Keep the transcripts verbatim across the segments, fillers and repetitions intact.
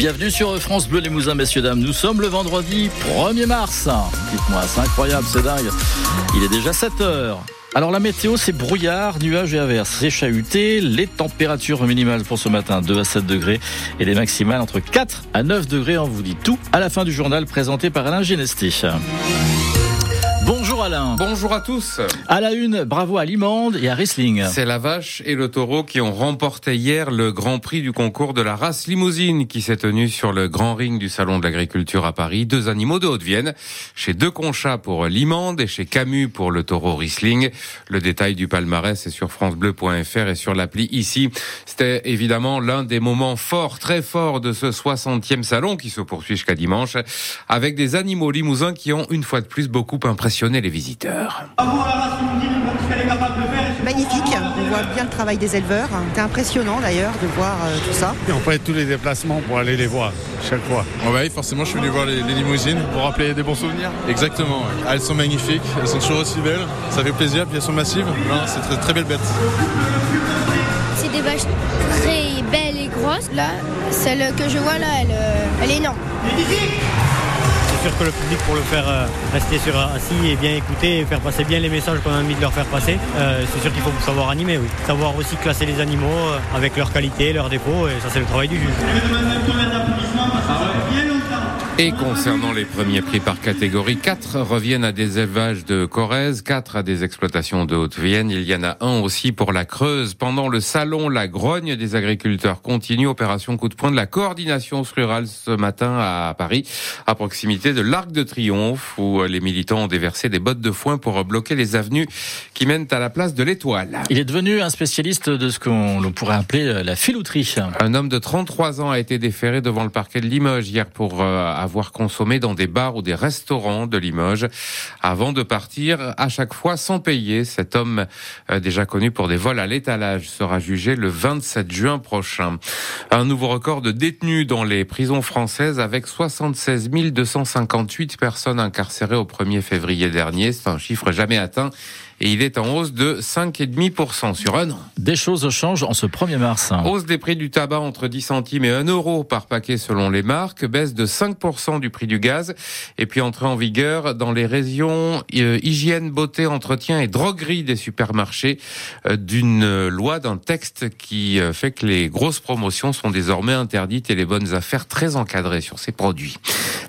Bienvenue sur France Bleu Limousin, messieurs, dames. Nous sommes le vendredi premier mars. Dites-moi, c'est incroyable, c'est dingue. Il est déjà sept heures. Alors la météo, c'est brouillard, nuages et averses. C'est chahuté, les températures minimales pour ce matin, deux à sept degrés, et les maximales entre quatre à neuf degrés. On vous dit tout à la fin du journal présenté par Alain Genestier. Bonjour Alain. Bonjour à tous. À la une, bravo à Limande et à Riesling. C'est la vache et le taureau qui ont remporté hier le grand prix du concours de la race limousine qui s'est tenu sur le grand ring du salon de l'agriculture à Paris. Deux animaux de Haute-Vienne, chez deux Conchats pour Limande et chez Camus pour le taureau Riesling. Le détail du palmarès est sur francebleu point fr et sur l'appli ici. C'était évidemment l'un des moments forts, très forts de ce soixantième salon qui se poursuit jusqu'à dimanche avec des animaux limousins qui ont une fois de plus beaucoup impressionné les visiteurs. Magnifique, on voit bien le travail des éleveurs. C'est impressionnant d'ailleurs de voir tout ça. Et on fait tous les déplacements pour aller les voir chaque fois. Oh bah oui, forcément, je suis venu voir les, les limousines pour rappeler des bons souvenirs. Exactement, elles sont magnifiques, elles sont toujours aussi belles, ça fait plaisir, puis elles sont massives. Non, c'est très, très belle bête. C'est des vaches très belles et grosses. Là, celle que je vois là, elle, elle est énorme. Sûr que le public pour le faire euh, rester sur assis et bien écouter et faire passer bien les messages qu'on a envie de leur faire passer, euh, c'est sûr qu'il faut savoir animer, oui. Savoir aussi classer les animaux euh, avec leurs qualités, leurs défauts, et ça c'est le travail du juge. Et concernant les premiers prix par catégorie, quatre reviennent à des élevages de Corrèze, quatre à des exploitations de Haute-Vienne. Il y en a un aussi pour la Creuse. Pendant le salon, la grogne des agriculteurs continue. Opération coup de poing de la coordination rurale ce matin à Paris, à proximité de l'Arc de Triomphe, où les militants ont déversé des bottes de foin pour bloquer les avenues qui mènent à la place de l'Étoile. Il est devenu un spécialiste de ce qu'on pourrait appeler la filouterie. Un homme de trente-trois ans a été déféré devant le parquet de Limoges hier pour avoir avoir consommé dans des bars ou des restaurants de Limoges avant de partir à chaque fois sans payer. Cet homme déjà connu pour des vols à l'étalage sera jugé le vingt-sept juin prochain. Un nouveau record de détenus dans les prisons françaises avec soixante-seize mille deux cent cinquante-huit personnes incarcérées au premier février dernier. C'est un chiffre jamais atteint. Et il est en hausse de cinq virgule cinq pour cent sur un an. Des choses changent en ce premier mars. Hein. Hausse des prix du tabac entre dix centimes et un euro par paquet selon les marques, baisse de cinq pour cent du prix du gaz, et puis entrée en vigueur dans les régions euh, hygiène, beauté, entretien et droguerie des supermarchés euh, d'une loi, d'un texte qui euh, fait que les grosses promotions sont désormais interdites et les bonnes affaires très encadrées sur ces produits.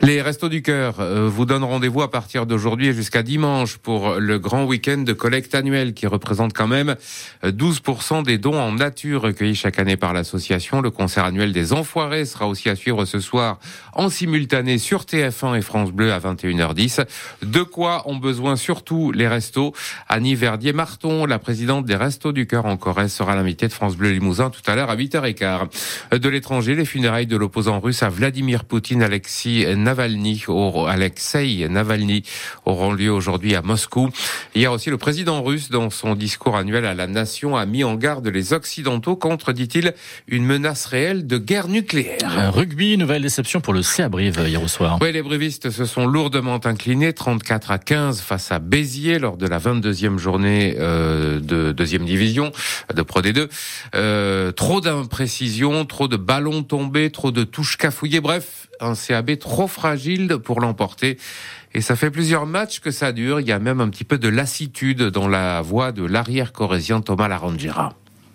Les Restos du Cœur euh, vous donnent rendez-vous à partir d'aujourd'hui et jusqu'à dimanche pour le grand week-end de collecte annuelle qui représente quand même douze pour cent des dons en nature recueillis chaque année par l'association. Le concert annuel des Enfoirés sera aussi à suivre ce soir en simultané sur T F un et France Bleu à vingt et une heures dix. De quoi ont besoin surtout les restos? Annie Verdier-Marton, la présidente des Restos du Cœur en Corrèze, sera l'invitée de France Bleu Limousin tout à l'heure à huit heures quinze. De l'étranger, les funérailles de l'opposant russe à Vladimir Poutine, Alexei Navalny, au... Alexei Navalny auront lieu aujourd'hui à Moscou. Hier aussi, le Le président russe, dans son discours annuel à la nation, a mis en garde les Occidentaux contre, dit-il, une menace réelle de guerre nucléaire. Euh, rugby, nouvelle déception pour le C A Brive hier au soir. Oui, les brivistes se sont lourdement inclinés, trente-quatre à quinze, face à Béziers lors de la vingt-deuxième journée euh, de deuxième division de Pro D deux. Euh, trop d'imprécisions, trop de ballons tombés, trop de touches cafouillées, bref, un C A B trop fragile pour l'emporter. Et ça fait plusieurs matchs que ça dure. Il y a même un petit peu de lassitude dans la voix de l'arrière-corrézien Thomas Larangira.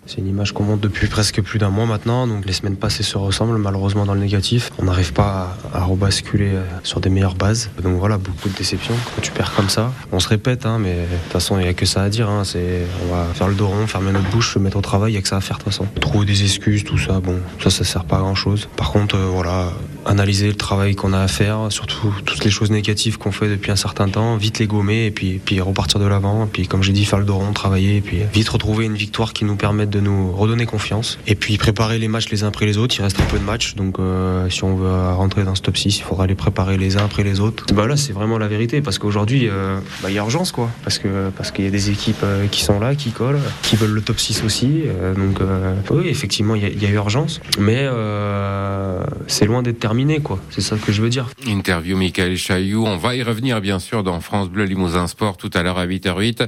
C'est une image qu'on monte depuis presque plus d'un mois maintenant, donc les semaines passées se ressemblent malheureusement dans le négatif. On n'arrive pas à rebasculer sur des meilleures bases, donc voilà, beaucoup de déceptions quand tu perds comme ça. On se répète, hein, mais de toute façon il n'y a que ça à dire, hein. C'est, on va faire le dos rond, fermer notre bouche, se mettre au travail, il n'y a que ça à faire de toute façon. Trouver des excuses, tout ça, bon, ça ça sert pas à grand chose. Par contre, euh, voilà, analyser le travail qu'on a à faire, surtout toutes les choses négatives qu'on fait depuis un certain temps, vite les gommer et puis, puis repartir de l'avant, et puis comme j'ai dit, faire le dos rond, travailler, et puis vite retrouver une victoire qui nous permette de de nous redonner confiance et puis préparer les matchs les uns après les autres. Il reste un peu de matchs, donc euh, si on veut rentrer dans ce top six, il faudra les préparer les uns après les autres. Bah là c'est vraiment la vérité, parce qu'aujourd'hui euh, bah, il y a urgence quoi, parce que parce qu'il y a des équipes euh, qui sont là, qui collent, qui veulent le top six aussi, euh, donc euh, oui effectivement il y, a, il y a urgence, mais euh, c'est loin d'être terminé quoi, c'est ça que je veux dire. Interview Michael Chaillou, on va y revenir bien sûr dans France Bleu Limousin Sport tout à l'heure à huit heures huit.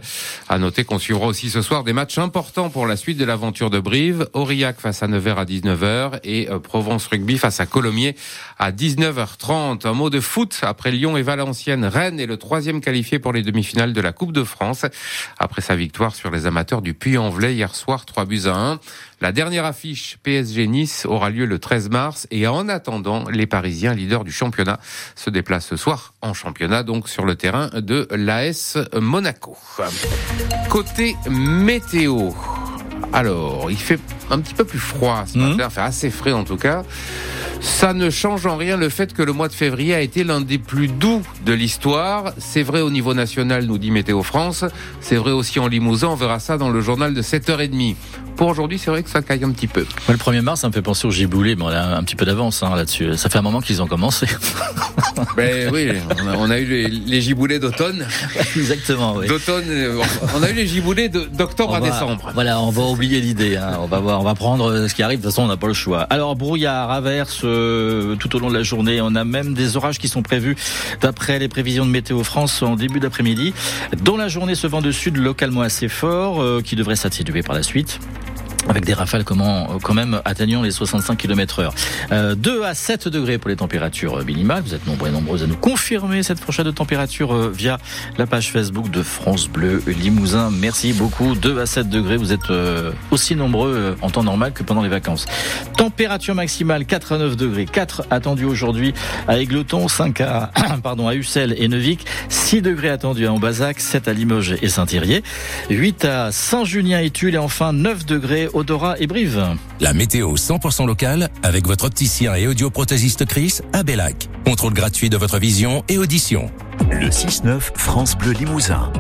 À noter qu'on suivra aussi ce soir des matchs importants pour la suite de la l'aventure de Brive, Aurillac face à Nevers à dix-neuf heures et Provence Rugby face à Colomiers à dix-neuf heures trente. Un mot de foot après Lyon et Valenciennes. Rennes est le troisième qualifié pour les demi-finales de la Coupe de France après sa victoire sur les amateurs du Puy-en-Velay hier soir, trois buts à un. La dernière affiche P S G-Nice aura lieu le treize mars et en attendant, les Parisiens, leaders du championnat, se déplacent ce soir en championnat, donc sur le terrain de l'A S Monaco. Côté météo, alors il fait un petit peu plus froid ce matin, mmh. Fait assez frais en tout cas. Ça ne change en rien le fait que le mois de février a été l'un des plus doux de l'histoire. C'est vrai au niveau national, nous dit Météo France. C'est vrai aussi en Limousin, on verra ça dans le journal de sept heures trente. Pour aujourd'hui, c'est vrai que ça caille un petit peu. Moi, le premier mars, ça me fait penser aux giboulées, mais on a un petit peu d'avance hein, là-dessus. Ça fait un moment qu'ils ont commencé. Ben oui, on a, on a eu les, les giboulées d'automne. Exactement, oui. D'automne, on a eu les giboulées de, d'octobre va, à décembre. Voilà, on va oublier l'idée. Hein. On va voir, on va prendre ce qui arrive. De toute façon, on n'a pas le choix. Alors, brouillard, averse, euh, tout au long de la journée. On a même des orages qui sont prévus d'après les prévisions de Météo France en début d'après-midi. Dans la journée, ce vent de sud localement assez fort, euh, qui devrait s'atténuer par la suite, avec des rafales quand même atteignant les soixante-cinq kilomètres heure. Euh, deux à sept degrés pour les températures minimales. Vous êtes nombreux et nombreuses à nous confirmer cette fourchette de température euh, via la page Facebook de France Bleu Limousin. Merci beaucoup. deux à sept degrés. Vous êtes euh, aussi nombreux euh, en temps normal que pendant les vacances. Température maximale quatre à neuf degrés. quatre attendus aujourd'hui à Égletons, cinq à, pardon, à Ussel et Neuvic, six degrés attendus à Ambazac, sept à Limoges et Saint-Thirier, huit à Saint-Junien et Tulle et enfin neuf degrés Odora et Brive. La météo cent pour cent locale avec votre opticien et audioprothésiste Chris à Bellac. Contrôle gratuit de votre vision et audition. Le six neuf France Bleu Limousin.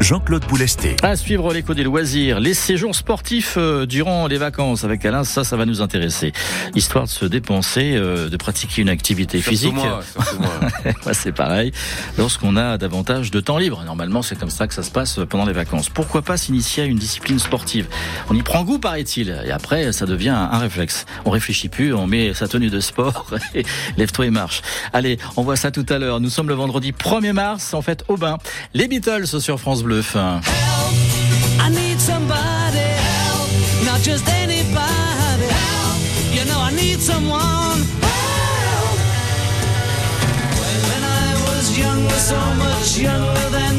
Jean-Claude Boulesté. À suivre l'écho des loisirs, les séjours sportifs durant les vacances avec Alain, ça, ça va nous intéresser. Histoire de se dépenser, de pratiquer une activité surtout physique. Moi, moi. Moi, c'est pareil. Lorsqu'on a davantage de temps libre, normalement, c'est comme ça que ça se passe pendant les vacances. Pourquoi pas s'initier à une discipline sportive ? On y prend goût, paraît-il, et après, ça devient un réflexe. On réfléchit plus, on met sa tenue de sport, et lève-toi et marche. Allez, on voit ça tout à l'heure. Nous sommes le vendredi premier mars, en fait, au bain. Les Beatles sur France Bleu. Help, I need somebody, help, not just anybody, help, you know I need someone, help. When I was young, so much younger than